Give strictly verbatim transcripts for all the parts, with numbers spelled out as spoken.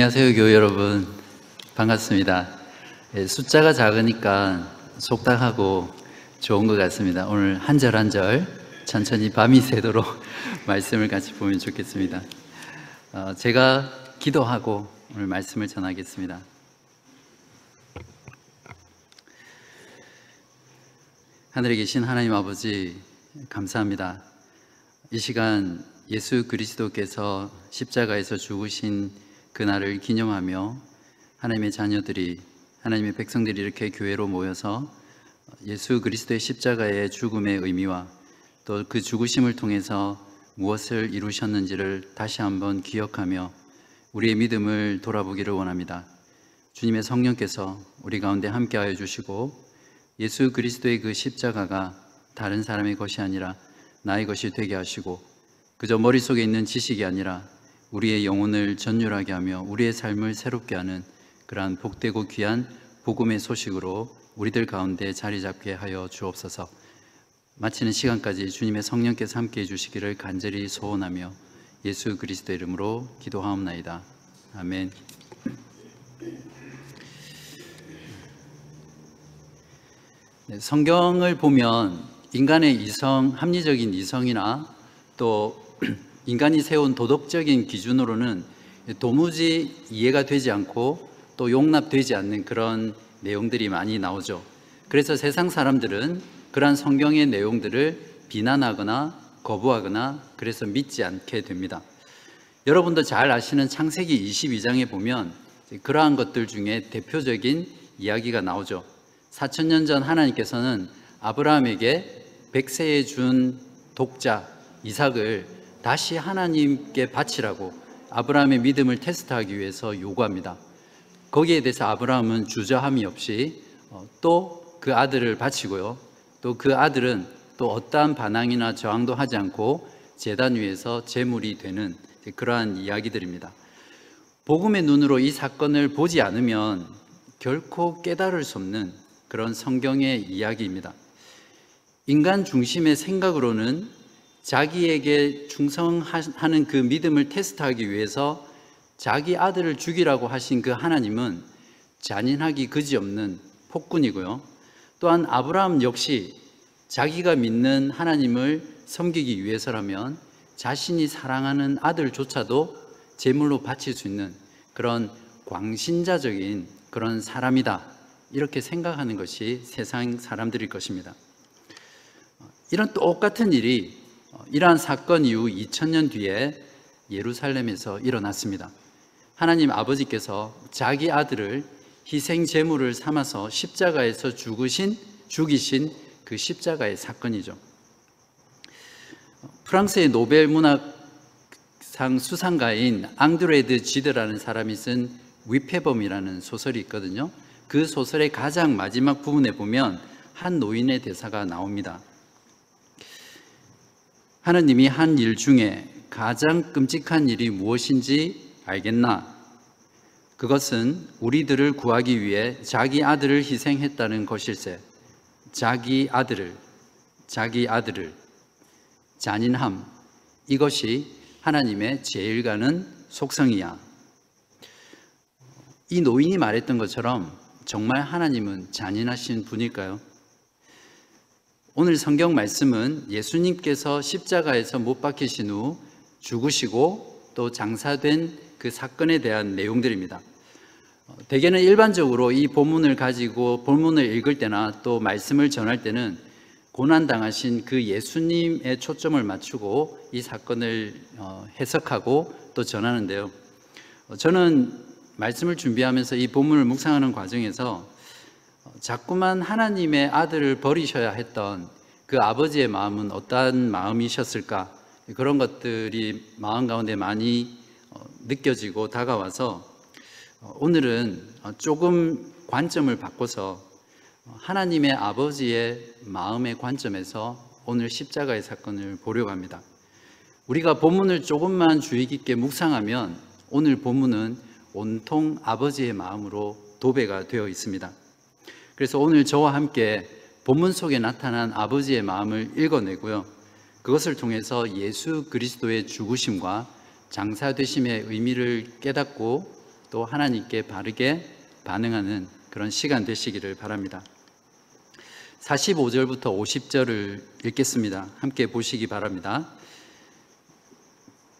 안녕하세요, 교회 여러분. 반갑습니다. 예, 숫자가 작으니까 속닥하고 좋은 것 같습니다. 오늘 한 절 한 절 천천히 밤이 새도록 말씀을 같이 보면 좋겠습니다. 어, 제가 기도하고 오늘 말씀을 전하겠습니다. 하늘에 계신 하나님 아버지, 감사합니다. 이 시간 예수 그리스도께서 십자가에서 죽으신 그날을 기념하며 하나님의 자녀들이, 하나님의 백성들이 이렇게 교회로 모여서 예수 그리스도의 십자가의 죽음의 의미와 또 그 죽으심을 통해서 무엇을 이루셨는지를 다시 한번 기억하며 우리의 믿음을 돌아보기를 원합니다. 주님의 성령께서 우리 가운데 함께하여 주시고 예수 그리스도의 그 십자가가 다른 사람의 것이 아니라 나의 것이 되게 하시고 그저 머릿속에 있는 지식이 아니라 우리의 영혼을 전율하게 하며 우리의 삶을 새롭게 하는 그러한 복되고 귀한 복음의 소식으로 우리들 가운데 자리 잡게 하여 주옵소서. 마치는 시간까지 주님의 성령께서 함께해 주시기를 간절히 소원하며 예수 그리스도 이름으로 기도하옵나이다. 아멘. 네, 성경을 보면 인간의 이성, 합리적인 이성이나 또 인간이 세운 도덕적인 기준으로는 도무지 이해가 되지 않고 또 용납되지 않는 그런 내용들이 많이 나오죠. 그래서 세상 사람들은 그러한 성경의 내용들을 비난하거나 거부하거나 그래서 믿지 않게 됩니다. 여러분도 잘 아시는 창세기 이십이 장에 보면 그러한 것들 중에 대표적인 이야기가 나오죠. 사천 년 전 하나님께서는 아브라함에게 백세에 준 독자 이삭을 다시 하나님께 바치라고 아브라함의 믿음을 테스트하기 위해서 요구합니다. 거기에 대해서 아브라함은 주저함이 없이 또 그 아들을 바치고요, 또 그 아들은 또 어떠한 반항이나 저항도 하지 않고 제단 위에서 제물이 되는 그러한 이야기들입니다. 복음의 눈으로 이 사건을 보지 않으면 결코 깨달을 수 없는 그런 성경의 이야기입니다. 인간 중심의 생각으로는 자기에게 충성하는 그 믿음을 테스트하기 위해서 자기 아들을 죽이라고 하신 그 하나님은 잔인하기 그지없는 폭군이고요, 또한 아브라함 역시 자기가 믿는 하나님을 섬기기 위해서라면 자신이 사랑하는 아들조차도 제물로 바칠 수 있는 그런 광신자적인 그런 사람이다, 이렇게 생각하는 것이 세상 사람들일 것입니다. 이런 똑같은 일이 이러한 사건 이후 이천 년 뒤에 예루살렘에서 일어났습니다. 하나님 아버지께서 자기 아들을 희생 제물을 삼아서 십자가에서 죽으신, 죽이신 그 십자가의 사건이죠. 프랑스의 노벨 문학상 수상가인 앙드레드 지드라는 사람이 쓴 위페범이라는 소설이 있거든요. 그 소설의 가장 마지막 부분에 보면 한 노인의 대사가 나옵니다. 하느님이 한 일 중에 가장 끔찍한 일이 무엇인지 알겠나? 그것은 우리들을 구하기 위해 자기 아들을 희생했다는 것일세. 자기 아들을, 자기 아들을. 잔인함, 이것이 하나님의 제일 가는 속성이야. 이 노인이 말했던 것처럼 정말 하나님은 잔인하신 분일까요? 오늘 성경 말씀은 예수님께서 십자가에서 못 박히신 후 죽으시고 또 장사된 그 사건에 대한 내용들입니다. 대개는 일반적으로 이 본문을 가지고 본문을 읽을 때나 또 말씀을 전할 때는 고난당하신 그 예수님의 초점을 맞추고 이 사건을 해석하고 또 전하는데요. 저는 말씀을 준비하면서 이 본문을 묵상하는 과정에서 자꾸만 하나님의 아들을 버리셔야 했던 그 아버지의 마음은 어떠한 마음이셨을까, 그런 것들이 마음 가운데 많이 느껴지고 다가와서 오늘은 조금 관점을 바꿔서 하나님의 아버지의 마음의 관점에서 오늘 십자가의 사건을 보려고 합니다. 우리가 본문을 조금만 주의 깊게 묵상하면 오늘 본문은 온통 아버지의 마음으로 도배가 되어 있습니다. 그래서 오늘 저와 함께 본문 속에 나타난 아버지의 마음을 읽어내고요, 그것을 통해서 예수 그리스도의 죽으심과 장사되심의 의미를 깨닫고 또 하나님께 바르게 반응하는 그런 시간 되시기를 바랍니다. 사십오 절부터 오십 절을 읽겠습니다. 함께 보시기 바랍니다.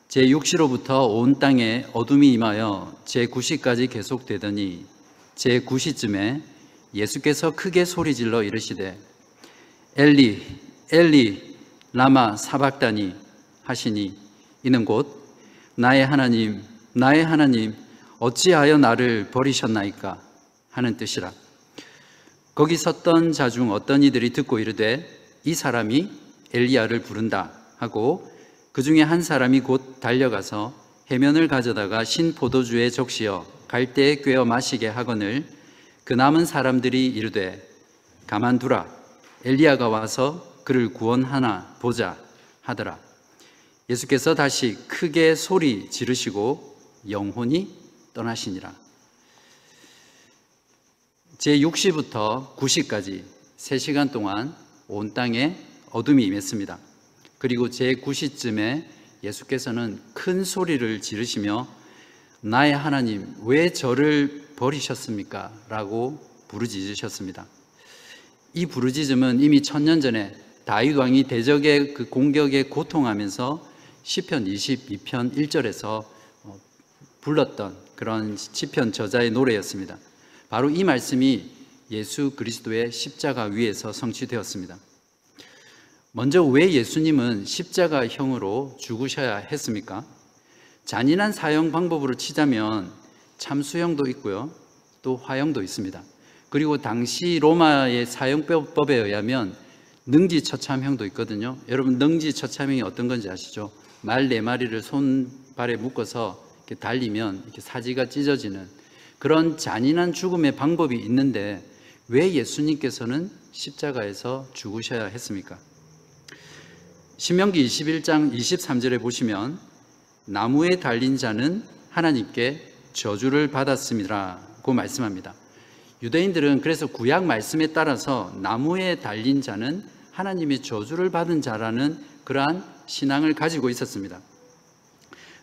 제육 시로부터 온 땅에 어둠이 임하여 제구 시까지 계속되더니 제구 시쯤에 예수께서 크게 소리질러 이르시되 엘리 엘리 라마 사박다니 하시니, 이는 곧 나의 하나님 나의 하나님 어찌하여 나를 버리셨나이까 하는 뜻이라. 거기 섰던 자 중 어떤 이들이 듣고 이르되 이 사람이 엘리야를 부른다 하고, 그 중에 한 사람이 곧 달려가서 해면을 가져다가 신 포도주에 적시어 갈대에 꿰어 마시게 하거늘, 그 남은 사람들이 이르되 가만두라, 엘리야가 와서 그를 구원하나 보자 하더라. 예수께서 다시 크게 소리 지르시고 영혼이 떠나시니라. 제육 시부터 구 시까지 세 시간 동안 온 땅에 어둠이 임했습니다. 그리고 제구 시쯤에 예수께서는 큰 소리를 지르시며 나의 하나님 왜 저를 버리셨습니까? 라고 부르짖으셨습니다. 이 부르짖음은 이미 천년 전에 다윗 왕이 대적의 그 공격에 고통하면서 시편 이십이 편 일 절에서 불렀던 그런 시편 저자의 노래였습니다. 바로 이 말씀이 예수 그리스도의 십자가 위에서 성취되었습니다. 먼저 왜 예수님은 십자가형으로 죽으셔야 했습니까? 잔인한 사형 방법으로 치자면 참수형도 있고요, 또 화형도 있습니다. 그리고 당시 로마의 사형법에 의하면 능지처참형도 있거든요. 여러분, 능지처참형이 어떤 건지 아시죠? 말 네 마리를 손발에 묶어서 이렇게 달리면 이렇게 사지가 찢어지는 그런 잔인한 죽음의 방법이 있는데 왜 예수님께서는 십자가에서 죽으셔야 했습니까? 신명기 이십일 장 이십삼 절에 보시면 나무에 달린 자는 하나님께 저주를 받았음이라고 말씀합니다. 유대인들은 그래서 구약 말씀에 따라서 나무에 달린 자는 하나님의 저주를 받은 자라는 그러한 신앙을 가지고 있었습니다.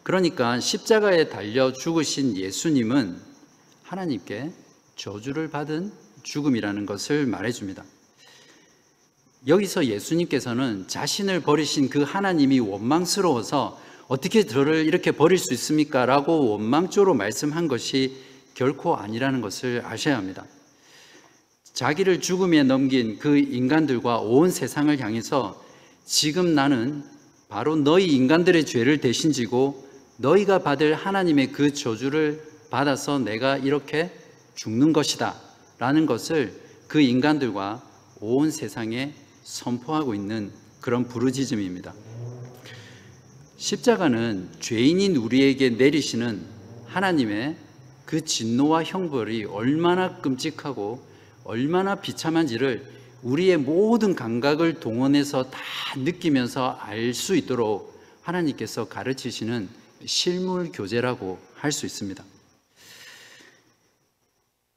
그러니까 십자가에 달려 죽으신 예수님은 하나님께 저주를 받은 죽음이라는 것을 말해줍니다. 여기서 예수님께서는 자신을 버리신 그 하나님이 원망스러워서 어떻게 저를 이렇게 버릴 수 있습니까? 라고 원망조로 말씀한 것이 결코 아니라는 것을 아셔야 합니다. 자기를 죽음에 넘긴 그 인간들과 온 세상을 향해서 지금 나는 바로 너희 인간들의 죄를 대신 지고 너희가 받을 하나님의 그 저주를 받아서 내가 이렇게 죽는 것이다 라는 것을 그 인간들과 온 세상에 선포하고 있는 그런 부르짖음입니다. 십자가는 죄인인 우리에게 내리시는 하나님의 그 진노와 형벌이 얼마나 끔찍하고 얼마나 비참한지를 우리의 모든 감각을 동원해서 다 느끼면서 알 수 있도록 하나님께서 가르치시는 실물 교제라고 할 수 있습니다.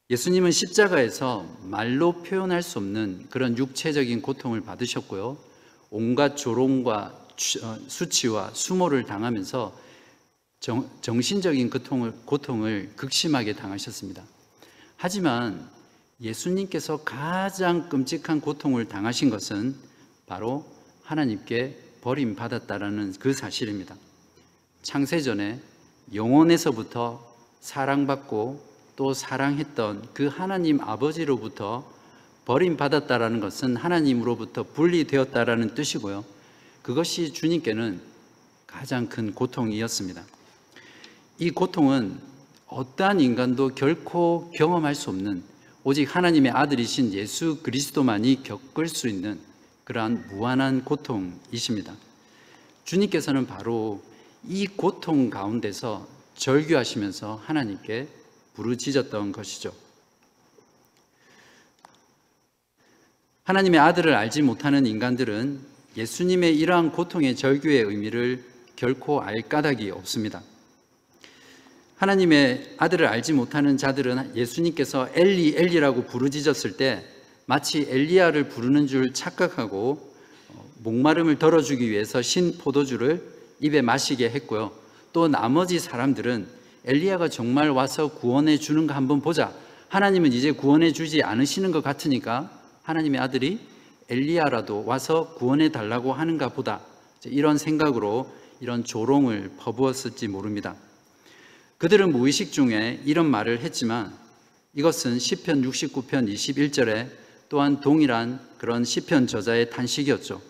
예수님은 십자가에서 말로 표현할 수 없는 그런 육체적인 고통을 받으셨고요, 온갖 조롱과 수치와 수모를 당하면서 정, 정신적인 고통을, 고통을 극심하게 당하셨습니다. 하지만 예수님께서 가장 끔찍한 고통을 당하신 것은 바로 하나님께 버림받았다라는 그 사실입니다. 창세전에 영원에서부터 사랑받고 또 사랑했던 그 하나님 아버지로부터 버림받았다라는 것은 하나님으로부터 분리되었다라는 뜻이고요, 그것이 주님께는 가장 큰 고통이었습니다. 이 고통은 어떠한 인간도 결코 경험할 수 없는, 오직 하나님의 아들이신 예수 그리스도만이 겪을 수 있는 그러한 무한한 고통이십니다. 주님께서는 바로 이 고통 가운데서 절규하시면서 하나님께 부르짖었던 것이죠. 하나님의 아들을 알지 못하는 인간들은 예수님의 이러한 고통의 절규의 의미를 결코 알 까닭이 없습니다. 하나님의 아들을 알지 못하는 자들은 예수님께서 엘리 엘리라고 부르짖었을 때 마치 엘리야를 부르는 줄 착각하고 목마름을 덜어주기 위해서 신 포도주를 입에 마시게 했고요, 또 나머지 사람들은 엘리야가 정말 와서 구원해 주는가 한번 보자. 하나님은 이제 구원해 주지 않으시는 것 같으니까 하나님의 아들이 엘리야라도 와서 구원해 달라고 하는가 보다. 이런 생각으로 이런 조롱을 퍼부었을지 모릅니다. 그들은 무의식 중에 이런 말을 했지만 이것은 시편 육십구 편 이십일 절에 또한 동일한 그런 시편 저자의 탄식이었죠.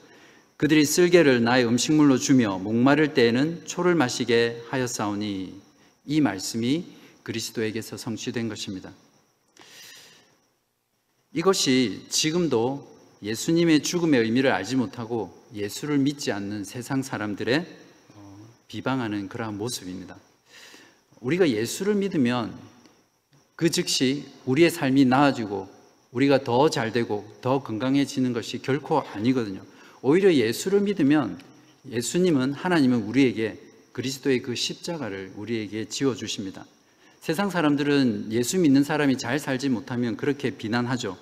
그들이 쓸개를 나의 음식물로 주며 목마를 때에는 초를 마시게 하였사오니, 이 말씀이 그리스도에게서 성취된 것입니다. 이것이 지금도 예수님의 죽음의 의미를 알지 못하고 예수를 믿지 않는 세상 사람들의 비방하는 그러한 모습입니다. 우리가 예수를 믿으면 그 즉시 우리의 삶이 나아지고 우리가 더 잘되고 더 건강해지는 것이 결코 아니거든요. 오히려 예수를 믿으면 예수님은, 하나님은 우리에게 그리스도의 그 십자가를 우리에게 지워주십니다. 세상 사람들은 예수 믿는 사람이 잘 살지 못하면 그렇게 비난하죠.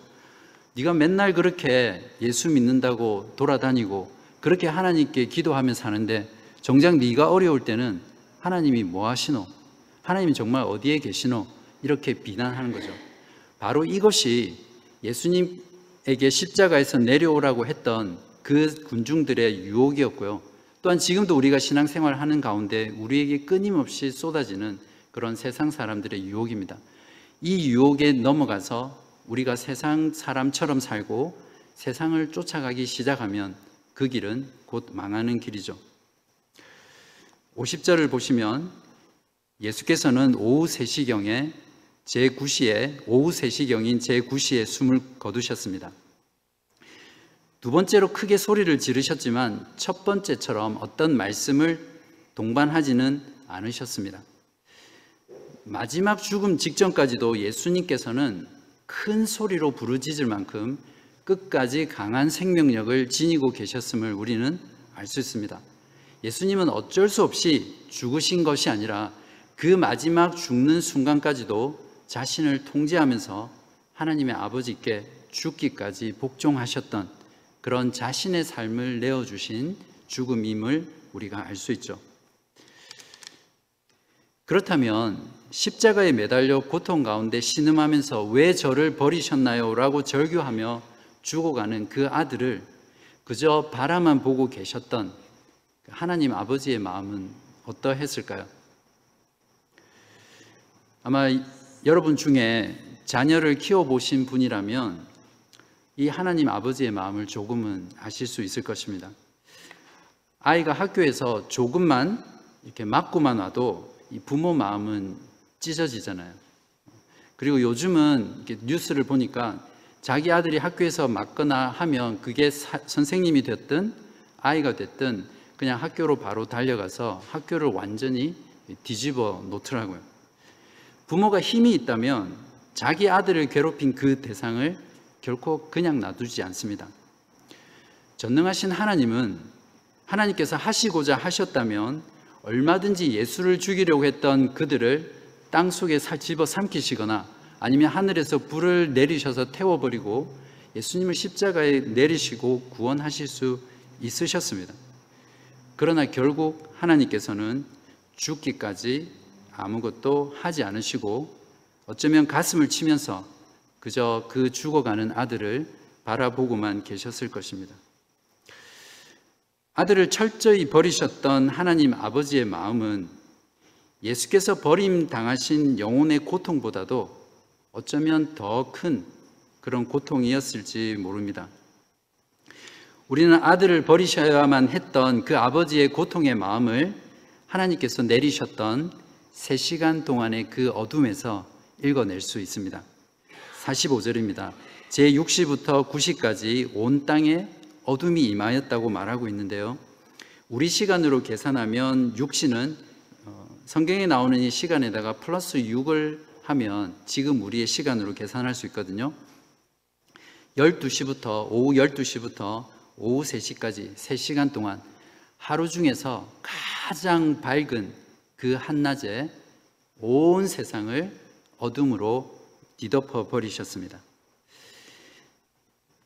네가 맨날 그렇게 예수 믿는다고 돌아다니고 그렇게 하나님께 기도하며 사는데 정작 네가 어려울 때는 하나님이 뭐 하시노? 하나님이 정말 어디에 계시노? 이렇게 비난하는 거죠. 바로 이것이 예수님에게 십자가에서 내려오라고 했던 그 군중들의 유혹이었고요. 또한 지금도 우리가 신앙생활하는 가운데 우리에게 끊임없이 쏟아지는 그런 세상 사람들의 유혹입니다. 이 유혹에 넘어가서 우리가 세상 사람처럼 살고 세상을 쫓아가기 시작하면 그 길은 곧 망하는 길이죠. 오십 절을 보시면 예수께서는 오후 세 시경에 제구 시에 오후 세 시경인 제구 시에 숨을 거두셨습니다. 두 번째로 크게 소리를 지르셨지만 첫 번째처럼 어떤 말씀을 동반하지는 않으셨습니다. 마지막 죽음 직전까지도 예수님께서는 큰 소리로 부르짖을 만큼 끝까지 강한 생명력을 지니고 계셨음을 우리는 알 수 있습니다. 예수님은 어쩔 수 없이 죽으신 것이 아니라 그 마지막 죽는 순간까지도 자신을 통제하면서 하나님의 아버지께 죽기까지 복종하셨던 그런 자신의 삶을 내어주신 죽음임을 우리가 알 수 있죠. 그렇다면 십자가에 매달려 고통 가운데 신음하면서 왜 저를 버리셨나요? 라고 절규하며 죽어가는 그 아들을 그저 바라만 보고 계셨던 하나님 아버지의 마음은 어떠했을까요? 아마 여러분 중에 자녀를 키워보신 분이라면 이 하나님 아버지의 마음을 조금은 아실 수 있을 것입니다. 아이가 학교에서 조금만 이렇게 맞고만 와도 이 부모 마음은 찢어지잖아요. 그리고 요즘은 이렇게 뉴스를 보니까 자기 아들이 학교에서 맞거나 하면 그게 사, 선생님이 됐든 아이가 됐든 그냥 학교로 바로 달려가서 학교를 완전히 뒤집어 놓더라고요. 부모가 힘이 있다면 자기 아들을 괴롭힌 그 대상을 결코 그냥 놔두지 않습니다. 전능하신 하나님은, 하나님께서 하시고자 하셨다면 얼마든지 예수를 죽이려고 했던 그들을 땅속에 집어삼키시거나 아니면 하늘에서 불을 내리셔서 태워버리고 예수님을 십자가에 내리시고 구원하실 수 있으셨습니다. 그러나 결국 하나님께서는 죽기까지 아무것도 하지 않으시고 어쩌면 가슴을 치면서 그저 그 죽어가는 아들을 바라보고만 계셨을 것입니다. 아들을 철저히 버리셨던 하나님 아버지의 마음은 예수께서 버림당하신 영혼의 고통보다도 어쩌면 더 큰 그런 고통이었을지 모릅니다. 우리는 아들을 버리셔야만 했던 그 아버지의 고통의 마음을 하나님께서 내리셨던 세 시간 동안의 그 어둠에서 읽어낼 수 있습니다. 사십오 절입니다. 제육 시부터 구 시까지 온 땅에 어둠이 임하였다고 말하고 있는데요, 우리 시간으로 계산하면 육 시는 성경에 나오는 이 시간에다가 플러스 육을 하면 지금 우리의 시간으로 계산할 수 있거든요. 열두 시부터 오후 열두 시부터 오후 세 시까지 세 시간 동안, 하루 중에서 가장 밝은 그 한낮에 온 세상을 어둠으로 뒤덮어 버리셨습니다.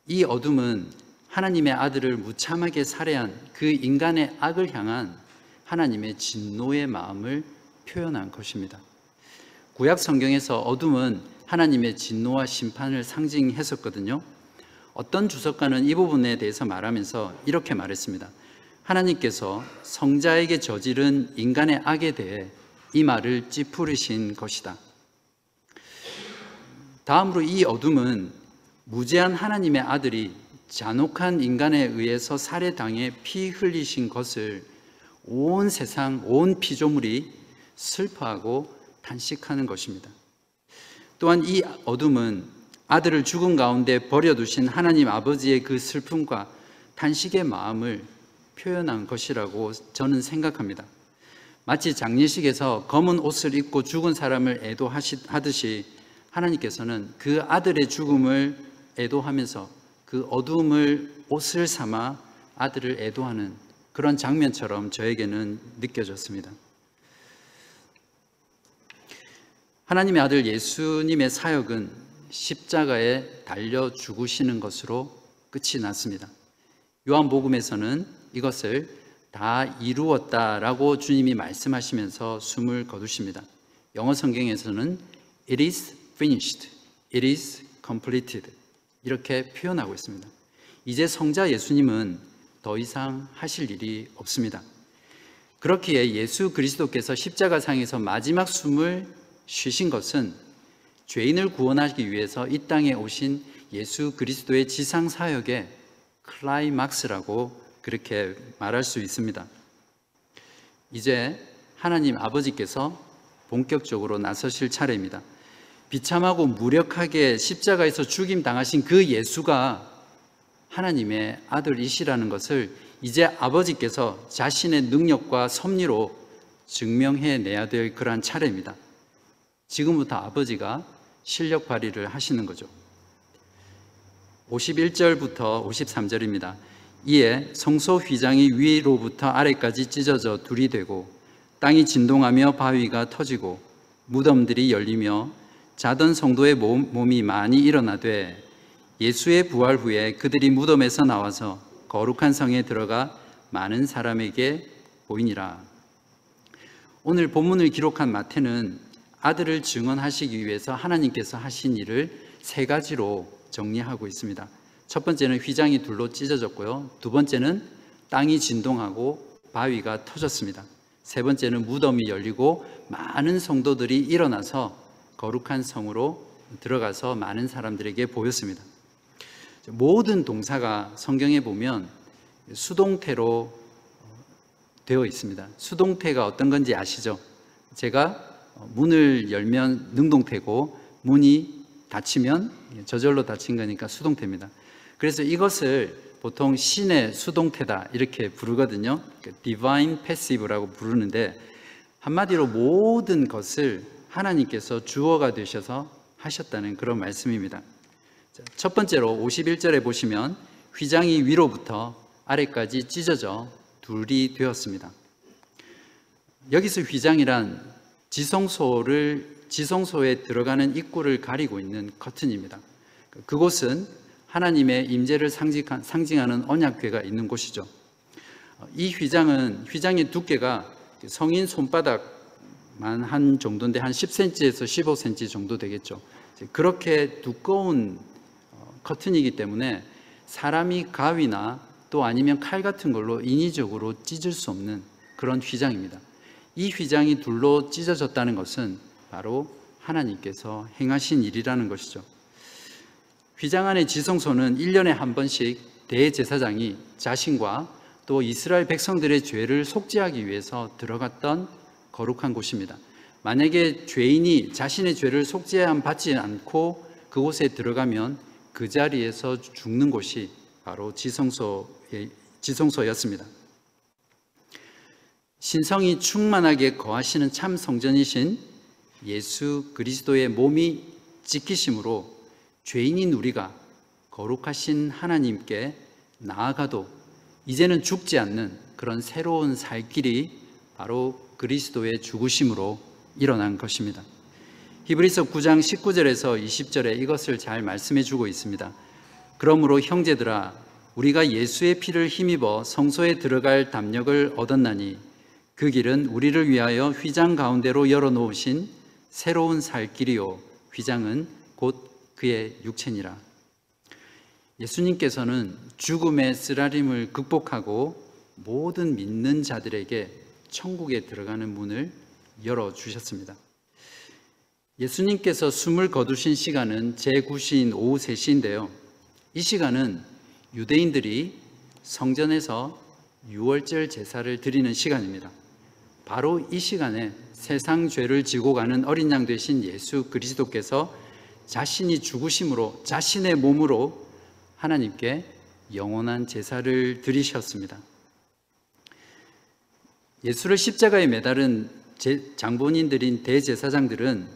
이 어둠은 하나님의 아들을 무참하게 살해한 그 인간의 악을 향한 하나님의 진노의 마음을 표현한 것입니다. 구약 성경에서 어둠은 하나님의 진노와 심판을 상징했었거든요. 어떤 주석가는 이 부분에 대해서 말하면서 이렇게 말했습니다. 하나님께서 성자에게 저지른 인간의 악에 대해 이 말을 찌푸리신 것이다. 다음으로 이 어둠은 무죄한 하나님의 아들이 잔혹한 인간에 의해서 살해당해 피 흘리신 것을 온 세상, 온 피조물이 슬퍼하고 탄식하는 것입니다. 또한 이 어둠은 아들을 죽음 가운데 버려두신 하나님 아버지의 그 슬픔과 탄식의 마음을 표현한 것이라고 저는 생각합니다. 마치 장례식에서 검은 옷을 입고 죽은 사람을 애도하듯이 하나님께서는 그 아들의 죽음을 애도하면서 그 어둠을 옷을 삼아 아들을 애도하는 그런 장면처럼 저에게는 느껴졌습니다. 하나님의 아들 예수님의 사역은 십자가에 달려 죽으시는 것으로 끝이 났습니다. 요한복음에서는 이것을 다 이루었다라고 주님이 말씀하시면서 숨을 거두십니다. 영어 성경에서는 It is finished, it is completed 이렇게 표현하고 있습니다. 이제 성자 예수님은 더 이상 하실 일이 없습니다. 그렇기에 예수 그리스도께서 십자가상에서 마지막 숨을 쉬신 것은 죄인을 구원하기 위해서 이 땅에 오신 예수 그리스도의 지상 사역의 클라이막스라고 그렇게 말할 수 있습니다. 이제 하나님 아버지께서 본격적으로 나서실 차례입니다. 비참하고 무력하게 십자가에서 죽임 당하신 그 예수가 하나님의 아들이시라는 것을 이제 아버지께서 자신의 능력과 섭리로 증명해내야 될 그러한 차례입니다. 지금부터 아버지가 실력 발휘를 하시는 거죠. 오십일 절부터 오십삼 절입니다. 이에 성소 휘장이 위로부터 아래까지 찢어져 둘이 되고 땅이 진동하며 바위가 터지고 무덤들이 열리며 자던 성도의 몸이 많이 일어나되 예수의 부활 후에 그들이 무덤에서 나와서 거룩한 성에 들어가 많은 사람에게 보이니라. 오늘 본문을 기록한 마태는 아들을 증언하시기 위해서 하나님께서 하신 일을 세 가지로 정리하고 있습니다. 첫 번째는 휘장이 둘로 찢어졌고요. 두 번째는 땅이 진동하고 바위가 터졌습니다. 세 번째는 무덤이 열리고 많은 성도들이 일어나서 거룩한 성으로 들어가서 많은 사람들에게 보였습니다. 모든 동사가 성경에 보면 수동태로 되어 있습니다. 수동태가 어떤 건지 아시죠? 제가 문을 열면 능동태고 문이 닫히면 저절로 닫힌 거니까 수동태입니다. 그래서 이것을 보통 신의 수동태다 이렇게 부르거든요. Divine Passive라고 부르는데 한마디로 모든 것을 하나님께서 주어가 되셔서 하셨다는 그런 말씀입니다. 첫 번째로 오십일 절에 보시면 휘장이 위로부터 아래까지 찢어져 둘이 되었습니다. 여기서 휘장이란 지성소를, 지성소에 들어가는 입구를 가리고 있는 커튼입니다. 그곳은 하나님의 임재를 상징하는 언약궤가 있는 곳이죠. 이 휘장은, 휘장의 두께가 성인 손바닥만 한 정도인데 한 십 센티미터에서 십오 센티미터 정도 되겠죠. 그렇게 두꺼운 커튼이기 때문에 사람이 가위나 또 아니면 칼 같은 걸로 인위적으로 찢을 수 없는 그런 휘장입니다. 이 휘장이 둘로 찢어졌다는 것은 바로 하나님께서 행하신 일이라는 것이죠. 휘장 안의 지성소는 일 년에 한 번씩 대제사장이 자신과 또 이스라엘 백성들의 죄를 속죄하기 위해서 들어갔던 거룩한 곳입니다. 만약에 죄인이 자신의 죄를 속죄함 받지 않고 그곳에 들어가면 그 자리에서 죽는 곳이 바로 지성소의, 지성소였습니다. 신성이 충만하게 거하시는 참 성전이신 예수 그리스도의 몸이 지키심으로 죄인인 우리가 거룩하신 하나님께 나아가도 이제는 죽지 않는 그런 새로운 살 길이 바로 그리스도의 죽으심으로 일어난 것입니다. 히브리서 구 장 십구 절에서 이십 절에 이것을 잘 말씀해 주고 있습니다. 그러므로 형제들아 우리가 예수의 피를 힘입어 성소에 들어갈 담력을 얻었나니 그 길은 우리를 위하여 휘장 가운데로 열어놓으신 새로운 살 길이요 위장은 곧 그의 육체니라. 예수님께서는 죽음의 쓰라림을 극복하고 모든 믿는 자들에게 천국에 들어가는 문을 열어주셨습니다. 예수님께서 숨을 거두신 시간은 제구 시인 오후 세 시인데요. 이 시간은 유대인들이 성전에서 유월절 제사를 드리는 시간입니다. 바로 이 시간에 세상 죄를 지고 가는 어린 양 되신 예수 그리스도께서 자신이 죽으심으로 자신의 몸으로 하나님께 영원한 제사를 드리셨습니다. 예수를 십자가에 매달은 장본인들인 대제사장들은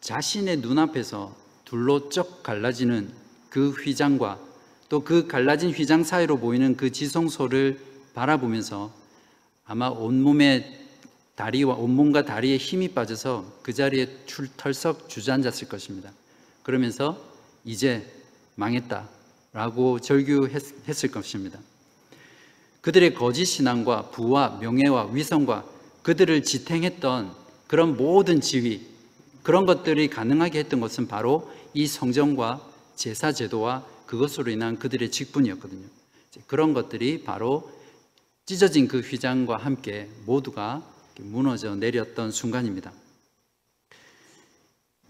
자신의 눈앞에서 둘로 쩍 갈라지는 그 휘장과 또 그 갈라진 휘장 사이로 보이는 그 지성소를 바라보면서 아마 온몸에 다리와 온몸과 다리에 힘이 빠져서 그 자리에 털썩 주저앉았을 것입니다. 그러면서 이제 망했다 라고 절규했을 것입니다. 그들의 거짓 신앙과 부와 명예와 위선과 그들을 지탱했던 그런 모든 지위, 그런 것들이 가능하게 했던 것은 바로 이 성전과 제사 제도와 그것으로 인한 그들의 직분이었거든요. 그런 것들이 바로 찢어진 그 휘장과 함께 모두가 무너져 내렸던 순간입니다.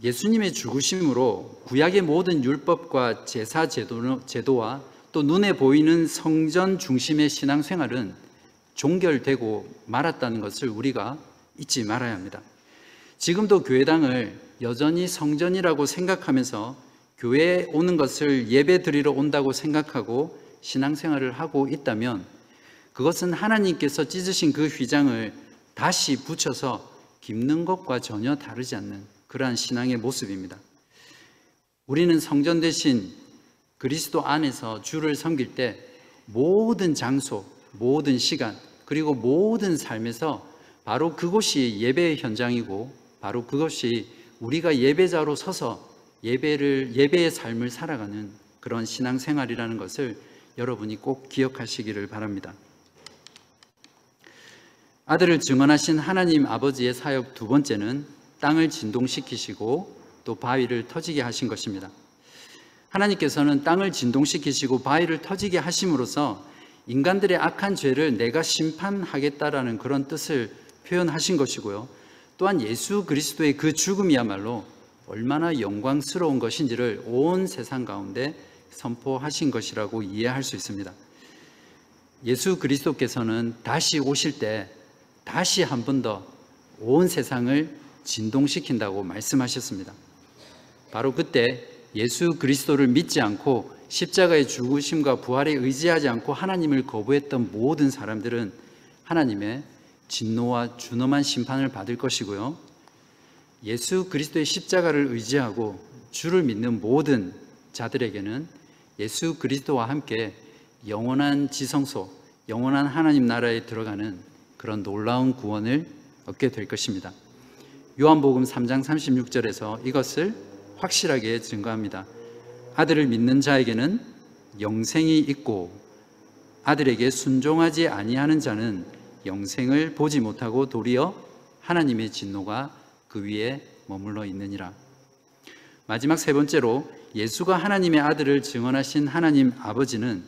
예수님의 죽으심으로 구약의 모든 율법과 제사 제도와 또 눈에 보이는 성전 중심의 신앙생활은 종결되고 말았다는 것을 우리가 잊지 말아야 합니다. 지금도 교회당을 여전히 성전이라고 생각하면서 교회에 오는 것을 예배 드리러 온다고 생각하고 신앙생활을 하고 있다면 그것은 하나님께서 찢으신 그 휘장을 다시 붙여서 깁는 것과 전혀 다르지 않는 그러한 신앙의 모습입니다. 우리는 성전 대신 그리스도 안에서 주를 섬길 때 모든 장소, 모든 시간, 그리고 모든 삶에서 바로 그곳이 예배의 현장이고 바로 그것이 우리가 예배자로 서서 예배를, 예배의 삶을 살아가는 그런 신앙생활이라는 것을 여러분이 꼭 기억하시기를 바랍니다. 아들을 증언하신 하나님 아버지의 사역 두 번째는 땅을 진동시키시고 또 바위를 터지게 하신 것입니다. 하나님께서는 땅을 진동시키시고 바위를 터지게 하심으로써 인간들의 악한 죄를 내가 심판하겠다라는 그런 뜻을 표현하신 것이고요. 또한 예수 그리스도의 그 죽음이야말로 얼마나 영광스러운 것인지를 온 세상 가운데 선포하신 것이라고 이해할 수 있습니다. 예수 그리스도께서는 다시 오실 때 다시 한 번 더 온 세상을 진동시킨다고 말씀하셨습니다. 바로 그때 예수 그리스도를 믿지 않고 십자가의 죽으심과 부활에 의지하지 않고 하나님을 거부했던 모든 사람들은 하나님의 진노와 준엄한 심판을 받을 것이고요. 예수 그리스도의 십자가를 의지하고 주를 믿는 모든 자들에게는 예수 그리스도와 함께 영원한 지성소, 영원한 하나님 나라에 들어가는 그런 놀라운 구원을 얻게 될 것입니다. 요한복음 삼 장 삼십육 절에서 이것을 확실하게 증거합니다. 아들을 믿는 자에게는 영생이 있고 아들에게 순종하지 아니하는 자는 영생을 보지 못하고 도리어 하나님의 진노가 그 위에 머물러 있느니라. 마지막 세 번째로 예수가 하나님의 아들을 증언하신 하나님 아버지는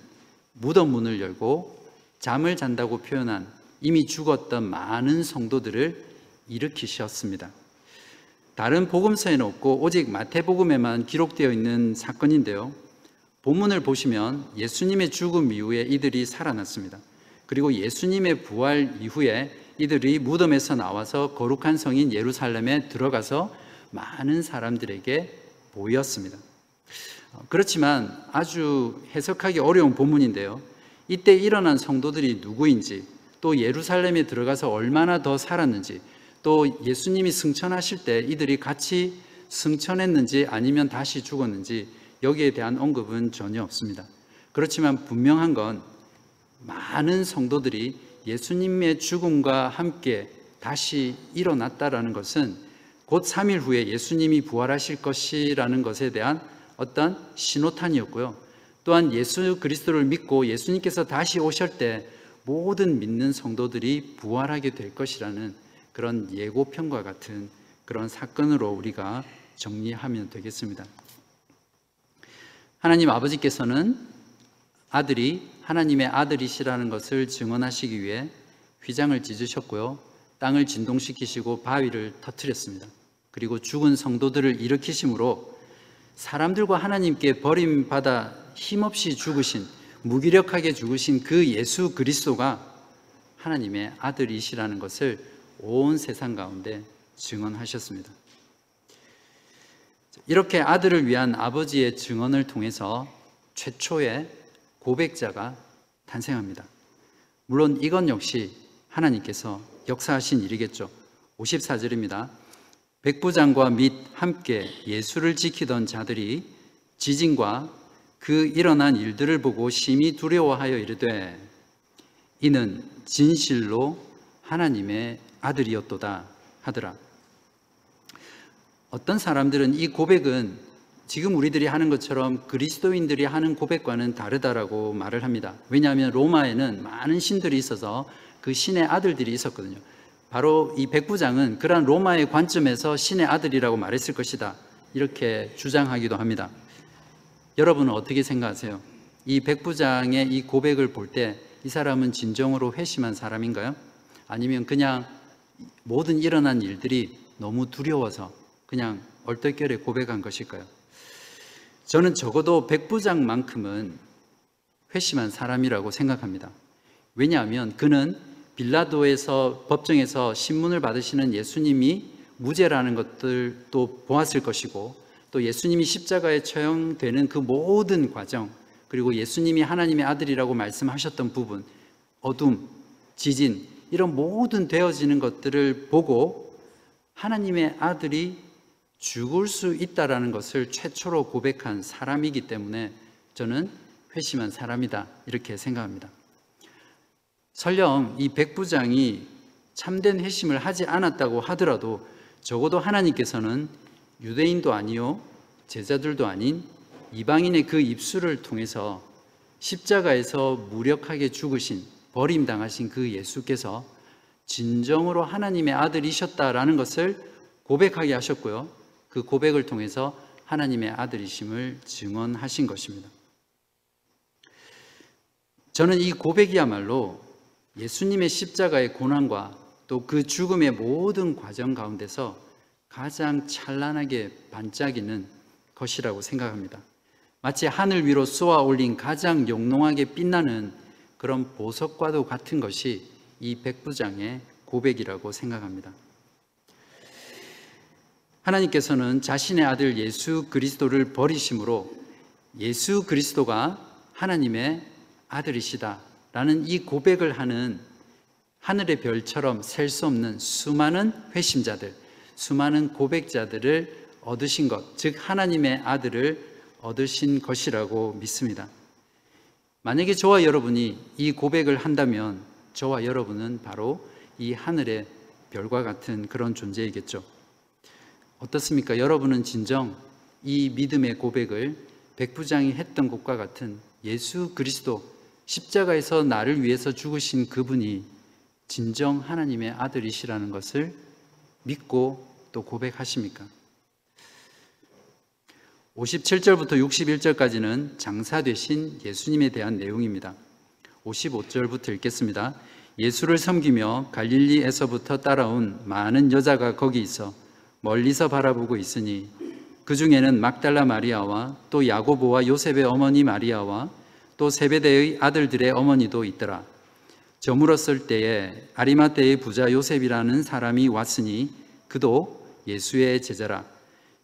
무덤 문을 열고 잠을 잔다고 표현한 이미 죽었던 많은 성도들을 일으키셨습니다. 다른 복음서에는 없고 오직 마태복음에만 기록되어 있는 사건인데요. 본문을 보시면 예수님의 죽음 이후에 이들이 살아났습니다. 그리고 예수님의 부활 이후에 이들이 무덤에서 나와서 거룩한 성인 예루살렘에 들어가서 많은 사람들에게 보였습니다. 그렇지만 아주 해석하기 어려운 본문인데요. 이때 일어난 성도들이 누구인지, 또 예루살렘에 들어가서 얼마나 더 살았는지, 또 예수님이 승천하실 때 이들이 같이 승천했는지 아니면 다시 죽었는지 여기에 대한 언급은 전혀 없습니다. 그렇지만 분명한 건 많은 성도들이 예수님의 죽음과 함께 다시 일어났다라는 것은 곧 삼 일 후에 예수님이 부활하실 것이라는 것에 대한 어떤 신호탄이었고요. 또한 예수 그리스도를 믿고 예수님께서 다시 오실 때 모든 믿는 성도들이 부활하게 될 것이라는 그런 예고편과 같은 그런 사건으로 우리가 정리하면 되겠습니다. 하나님 아버지께서는 아들이 하나님의 아들이시라는 것을 증언하시기 위해 휘장을 찢으셨고요, 땅을 진동시키시고 바위를 터뜨렸습니다. 그리고 죽은 성도들을 일으키심으로 사람들과 하나님께 버림받아 힘없이 죽으신, 무기력하게 죽으신 그 예수 그리스도가 하나님의 아들이시라는 것을 온 세상 가운데 증언하셨습니다. 이렇게 아들을 위한 아버지의 증언을 통해서 최초의 고백자가 탄생합니다. 물론 이건 역시 하나님께서 역사하신 일이겠죠. 오십사 절입니다. 백부장과 및 함께 예수를 지키던 자들이 지진과 그 일어난 일들을 보고 심히 두려워하여 이르되, 이는 진실로 하나님의 아들이었도다 하더라. 어떤 사람들은 이 고백은 지금 우리들이 하는 것처럼 그리스도인들이 하는 고백과는 다르다라고 말을 합니다. 왜냐하면 로마에는 많은 신들이 있어서 그 신의 아들들이 있었거든요. 바로 이 백부장은 그러한 로마의 관점에서 신의 아들이라고 말했을 것이다, 이렇게 주장하기도 합니다. 여러분은 어떻게 생각하세요? 이 백부장의 이 고백을 볼 때 이 사람은 진정으로 회심한 사람인가요? 아니면 그냥 모든 일어난 일들이 너무 두려워서 그냥 얼떨결에 고백한 것일까요? 저는 적어도 백부장만큼은 회심한 사람이라고 생각합니다. 왜냐하면 그는 빌라도에서, 법정에서 신문을 받으시는 예수님이 무죄라는 것들도 보았을 것이고, 또 예수님이 십자가에 처형되는 그 모든 과정, 그리고 예수님이 하나님의 아들이라고 말씀하셨던 부분, 어둠, 지진, 이런 모든 되어지는 것들을 보고 하나님의 아들이 죽을 수 있다라는 것을 최초로 고백한 사람이기 때문에 저는 회심한 사람이다, 이렇게 생각합니다. 설령 이 백부장이 참된 회심을 하지 않았다고 하더라도 적어도 하나님께서는 유대인도 아니요 제자들도 아닌 이방인의 그 입술을 통해서 십자가에서 무력하게 죽으신, 버림당하신 그 예수께서 진정으로 하나님의 아들이셨다라는 것을 고백하게 하셨고요, 그 고백을 통해서 하나님의 아들이심을 증언하신 것입니다. 저는 이 고백이야말로 예수님의 십자가의 고난과 또 그 죽음의 모든 과정 가운데서 가장 찬란하게 반짝이는 것이라고 생각합니다. 마치 하늘 위로 쏘아 올린 가장 영롱하게 빛나는 그런 보석과도 같은 것이 이 백부장의 고백이라고 생각합니다. 하나님께서는 자신의 아들 예수 그리스도를 버리심으로 예수 그리스도가 하나님의 아들이시다라는 이 고백을 하는 하늘의 별처럼 셀 수 없는 수많은 회심자들, 수많은 고백자들을 얻으신 것, 즉 하나님의 아들을 얻으신 것이라고 믿습니다. 만약에 저와 여러분이 이 고백을 한다면 저와 여러분은 바로 이 하늘의 별과 같은 그런 존재이겠죠. 어떻습니까? 여러분은 진정 이 믿음의 고백을 백부장이 했던 것과 같은 예수 그리스도, 십자가에서 나를 위해서 죽으신 그분이 진정 하나님의 아들이시라는 것을 믿고 또 고백하십니까? 오십칠 절부터 육십일 절까지는 장사되신 예수님에 대한 내용입니다. 오십오 절부터 읽겠습니다. 예수를 섬기며 갈릴리에서부터 따라온 많은 여자가 거기 있어 멀리서 바라보고 있으니 그 중에는 막달라 마리아와 또 야고보와 요셉의 어머니 마리아와 또 세베대의 아들들의 어머니도 있더라. 저물었을 때에 아리마떼의 부자 요셉이라는 사람이 왔으니 그도 예수의 제자라.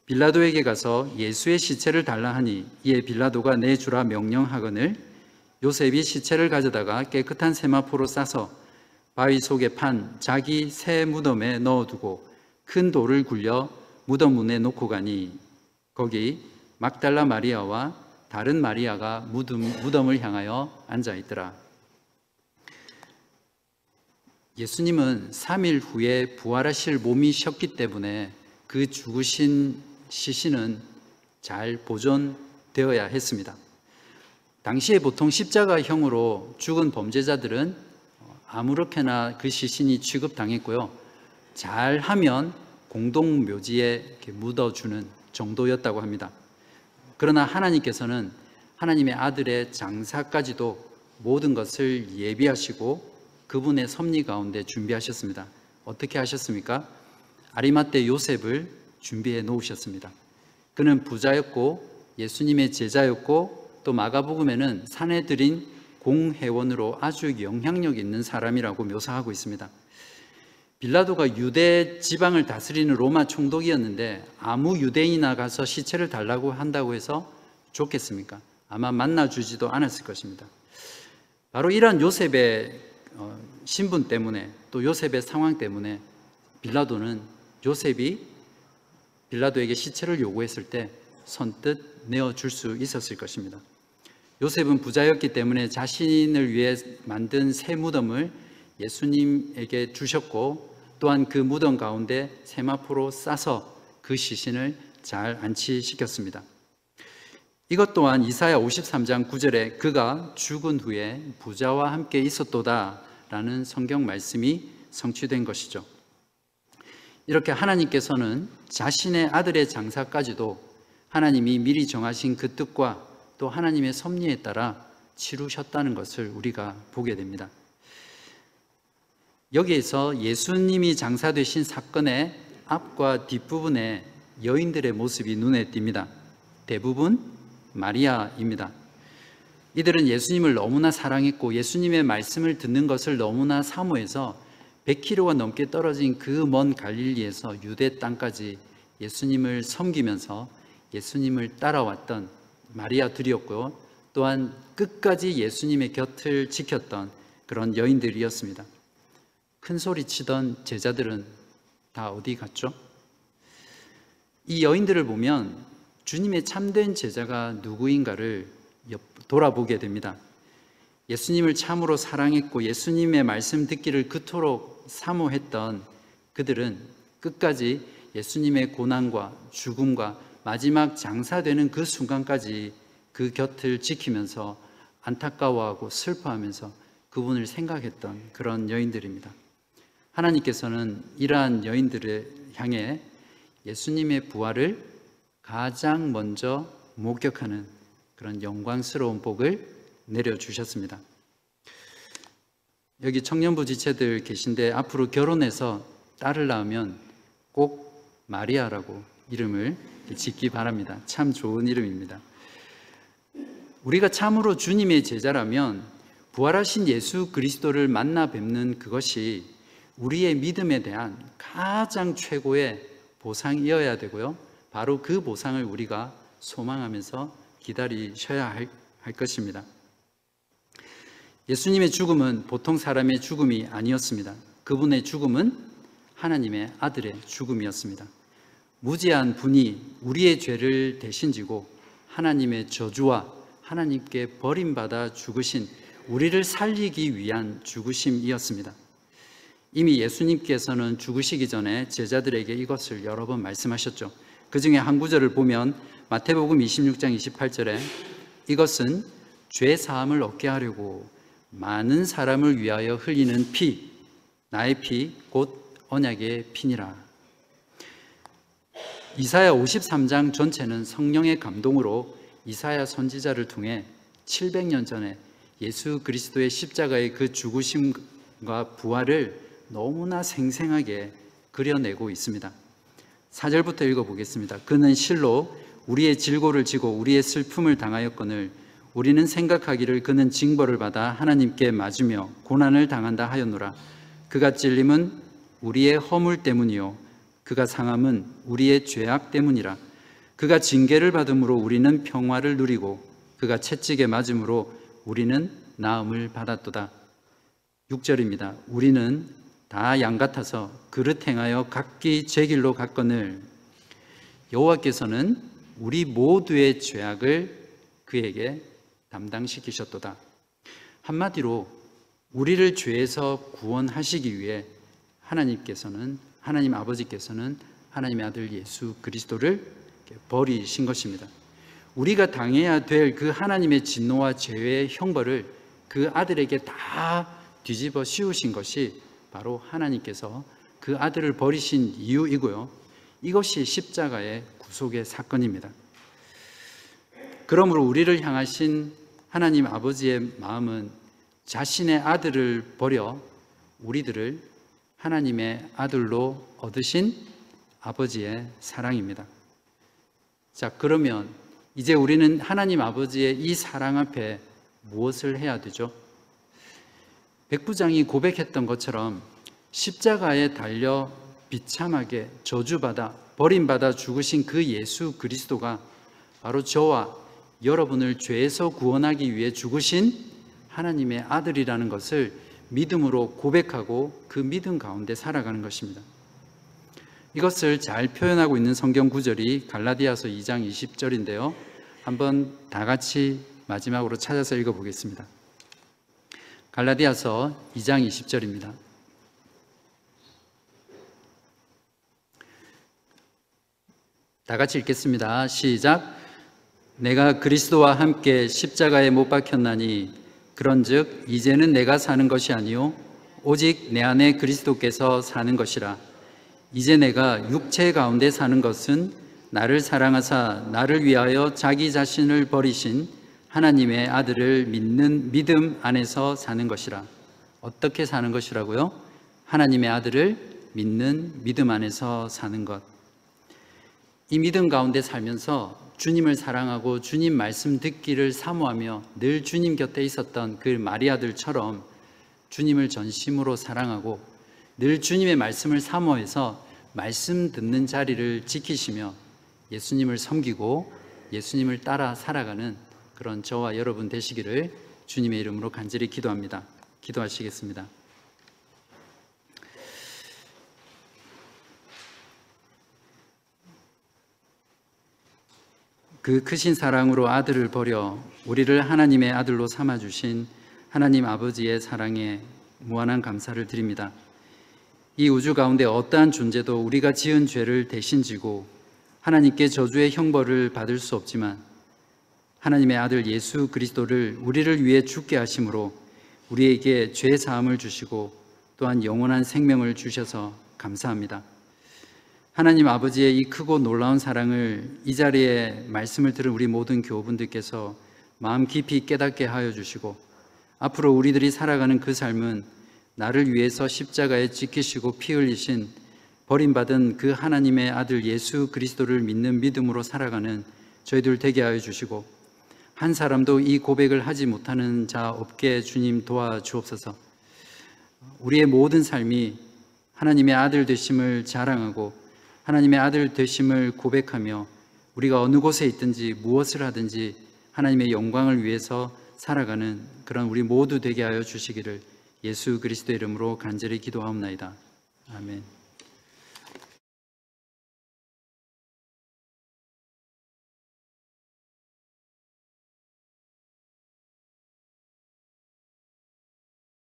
빌라도에게 가서 예수의 시체를 달라 하니 이에 빌라도가 내주라 명령하거늘 요셉이 시체를 가져다가 깨끗한 세마포로 싸서 바위 속에 판 자기 새 무덤에 넣어두고 큰 돌을 굴려 무덤 문에 놓고 가니 거기 막달라 마리아와 다른 마리아가 무덤, 무덤을 향하여 앉아있더라. 예수님은 삼 일 후에 부활하실 몸이셨기 때문에 그 죽으신 시신은 잘 보존되어야 했습니다. 당시에 보통 십자가형으로 죽은 범죄자들은 아무렇게나 그 시신이 취급당했고요, 잘하면 공동묘지에 이렇게 묻어주는 정도였다고 합니다. 그러나 하나님께서는 하나님의 아들의 장사까지도 모든 것을 예비하시고 그분의 섭리 가운데 준비하셨습니다. 어떻게 하셨습니까? 아리마대 요셉을 준비해 놓으셨습니다. 그는 부자였고 예수님의 제자였고 또 마가복음에는 산헤드린 공회원으로 아주 영향력 있는 사람이라고 묘사하고 있습니다. 빌라도가 유대 지방을 다스리는 로마 총독이었는데 아무 유대인이나 가서 시체를 달라고 한다고 해서 좋겠습니까? 아마 만나주지도 않았을 것입니다. 바로 이러한 요셉의 신분 때문에 또 요셉의 상황 때문에 빌라도는 요셉이 빌라도에게 시체를 요구했을 때 선뜻 내어줄 수 있었을 것입니다. 요셉은 부자였기 때문에 자신을 위해 만든 새 무덤을 예수님에게 주셨고 또한 그 무덤 가운데 세마포로 싸서 그 시신을 잘 안치시켰습니다. 이것 또한 이사야 오십삼 장 구 절에 그가 죽은 후에 부자와 함께 있었도다 라는 성경 말씀이 성취된 것이죠. 이렇게 하나님께서는 자신의 아들의 장사까지도 하나님이 미리 정하신 그 뜻과 또 하나님의 섭리에 따라 치루셨다는 것을 우리가 보게 됩니다. 여기에서 예수님이 장사되신 사건의 앞과 뒷부분에 여인들의 모습이 눈에 띕니다. 대부분 마리아입니다. 이들은 예수님을 너무나 사랑했고 예수님의 말씀을 듣는 것을 너무나 사모해서 백 킬로미터가 넘게 떨어진 그 먼 갈릴리에서 유대 땅까지 예수님을 섬기면서 예수님을 따라왔던 마리아들이었고요. 또한 끝까지 예수님의 곁을 지켰던 그런 여인들이었습니다. 큰 소리치던 제자들은 다 어디 갔죠? 이 여인들을 보면 주님의 참된 제자가 누구인가를 돌아보게 됩니다. 예수님을 참으로 사랑했고 예수님의 말씀 듣기를 그토록 사모했던 그들은 끝까지 예수님의 고난과 죽음과 마지막 장사되는 그 순간까지 그 곁을 지키면서 안타까워하고 슬퍼하면서 그분을 생각했던 그런 여인들입니다. 하나님께서는 이러한 여인들을 향해 예수님의 부활을 가장 먼저 목격하는 그런 영광스러운 복을 내려주셨습니다. 여기 청년부 지체들 계신데 앞으로 결혼해서 딸을 낳으면 꼭 마리아라고 이름을 짓기 바랍니다. 참 좋은 이름입니다. 우리가 참으로 주님의 제자라면 부활하신 예수 그리스도를 만나 뵙는 그것이 우리의 믿음에 대한 가장 최고의 보상이어야 되고요. 바로 그 보상을 우리가 소망하면서 기다리셔야 할, 할 것입니다. 예수님의 죽음은 보통 사람의 죽음이 아니었습니다. 그분의 죽음은 하나님의 아들의 죽음이었습니다. 무지한 분이 우리의 죄를 대신 지고 하나님의 저주와 하나님께 버림받아 죽으신 우리를 살리기 위한 죽으심이었습니다. 이미 예수님께서는 죽으시기 전에 제자들에게 이것을 여러 번 말씀하셨죠. 그 중에 한 구절을 보면 마태복음 이십육 장 이십팔 절에 이것은 죄 사함을 얻게 하려고 많은 사람을 위하여 흘리는 피, 나의 피, 곧 언약의 피니라. 이사야 오십삼 장 전체는 성령의 감동으로 이사야 선지자를 통해 칠백 년 전에 예수 그리스도의 십자가의 그 죽으심과 부활을 너무나 생생하게 그려내고 있습니다. 사 절부터 읽어보겠습니다. 그는 실로 우리의 질고를 지고 우리의 슬픔을 당하였거늘 우리는 생각하기를 그는 징벌을 받아 하나님께 맞으며 고난을 당한다 하였노라. 그가 찔림은 우리의 허물 때문이요 그가 상함은 우리의 죄악 때문이라. 그가 징계를 받음으로 우리는 평화를 누리고 그가 채찍에 맞음으로 우리는 나음을 받았도다. 육 절입니다. 우리는 다 양 같아서 그릇 행하여 각기 제 길로 갔거늘 여호와께서는 우리 모두의 죄악을 그에게 담당시키셨도다. 한마디로 우리를 죄에서 구원하시기 위해 하나님께서는 하나님 아버지께서는 하나님의 아들 예수 그리스도를 버리신 것입니다. 우리가 당해야 될 그 하나님의 진노와 죄의 형벌을 그 아들에게 다 뒤집어 씌우신 것이 바로 하나님께서 그 아들을 버리신 이유이고요. 이것이 십자가의 구속의 사건입니다. 그러므로 우리를 향하신 하나님 아버지의 마음은 자신의 아들을 버려 우리들을 하나님의 아들로 얻으신 아버지의 사랑입니다. 자, 그러면 이제 우리는 하나님 아버지의 이 사랑 앞에 무엇을 해야 되죠? 백부장이 고백했던 것처럼 십자가에 달려 비참하게 저주받아 버림받아 죽으신 그 예수 그리스도가 바로 저와 여러분을 죄에서 구원하기 위해 죽으신 하나님의 아들이라는 것을 믿음으로 고백하고 그 믿음 가운데 살아가는 것입니다. 이것을 잘 표현하고 있는 성경 구절이 갈라디아서 이 장 이십 절인데요. 한번 다 같이 마지막으로 찾아서 읽어보겠습니다. 갈라디아서 이 장 이십 절입니다. 다 같이 읽겠습니다. 시작. 내가 그리스도와 함께 십자가에 못 박혔나니 그런즉 이제는 내가 사는 것이 아니요 오직 내 안에 그리스도께서 사는 것이라. 이제 내가 육체 가운데 사는 것은 나를 사랑하사 나를 위하여 자기 자신을 버리신 하나님의 아들을 믿는 믿음 안에서 사는 것이라. 어떻게 사는 것이라고요? 하나님의 아들을 믿는 믿음 안에서 사는 것. 이 믿음 가운데 살면서 주님을 사랑하고 주님 말씀 듣기를 사모하며 늘 주님 곁에 있었던 그 마리아들처럼 주님을 전심으로 사랑하고 늘 주님의 말씀을 사모해서 말씀 듣는 자리를 지키시며 예수님을 섬기고 예수님을 따라 살아가는 그런 저와 여러분 되시기를 주님의 이름으로 간절히 기도합니다. 기도하시겠습니다. 그 크신 사랑으로 아들을 버려 우리를 하나님의 아들로 삼아주신 하나님 아버지의 사랑에 무한한 감사를 드립니다. 이 우주 가운데 어떠한 존재도 우리가 지은 죄를 대신 지고 하나님께 저주의 형벌을 받을 수 없지만 하나님의 아들 예수 그리스도를 우리를 위해 죽게 하심으로 우리에게 죄 사함을 주시고 또한 영원한 생명을 주셔서 감사합니다. 하나님 아버지의 이 크고 놀라운 사랑을 이 자리에 말씀을 들은 우리 모든 교우분들께서 마음 깊이 깨닫게 하여 주시고 앞으로 우리들이 살아가는 그 삶은 나를 위해서 십자가에 지키시고 피 흘리신 버림받은 그 하나님의 아들 예수 그리스도를 믿는 믿음으로 살아가는 저희들 되게 하여 주시고 한 사람도 이 고백을 하지 못하는 자 없게 주님 도와주옵소서. 우리의 모든 삶이 하나님의 아들 되심을 자랑하고 하나님의 아들 되심을 고백하며 우리가 어느 곳에 있든지 무엇을 하든지 하나님의 영광을 위해서 살아가는 그런 우리 모두 되게 하여 주시기를 예수 그리스도의 이름으로 간절히 기도하옵나이다. 아멘.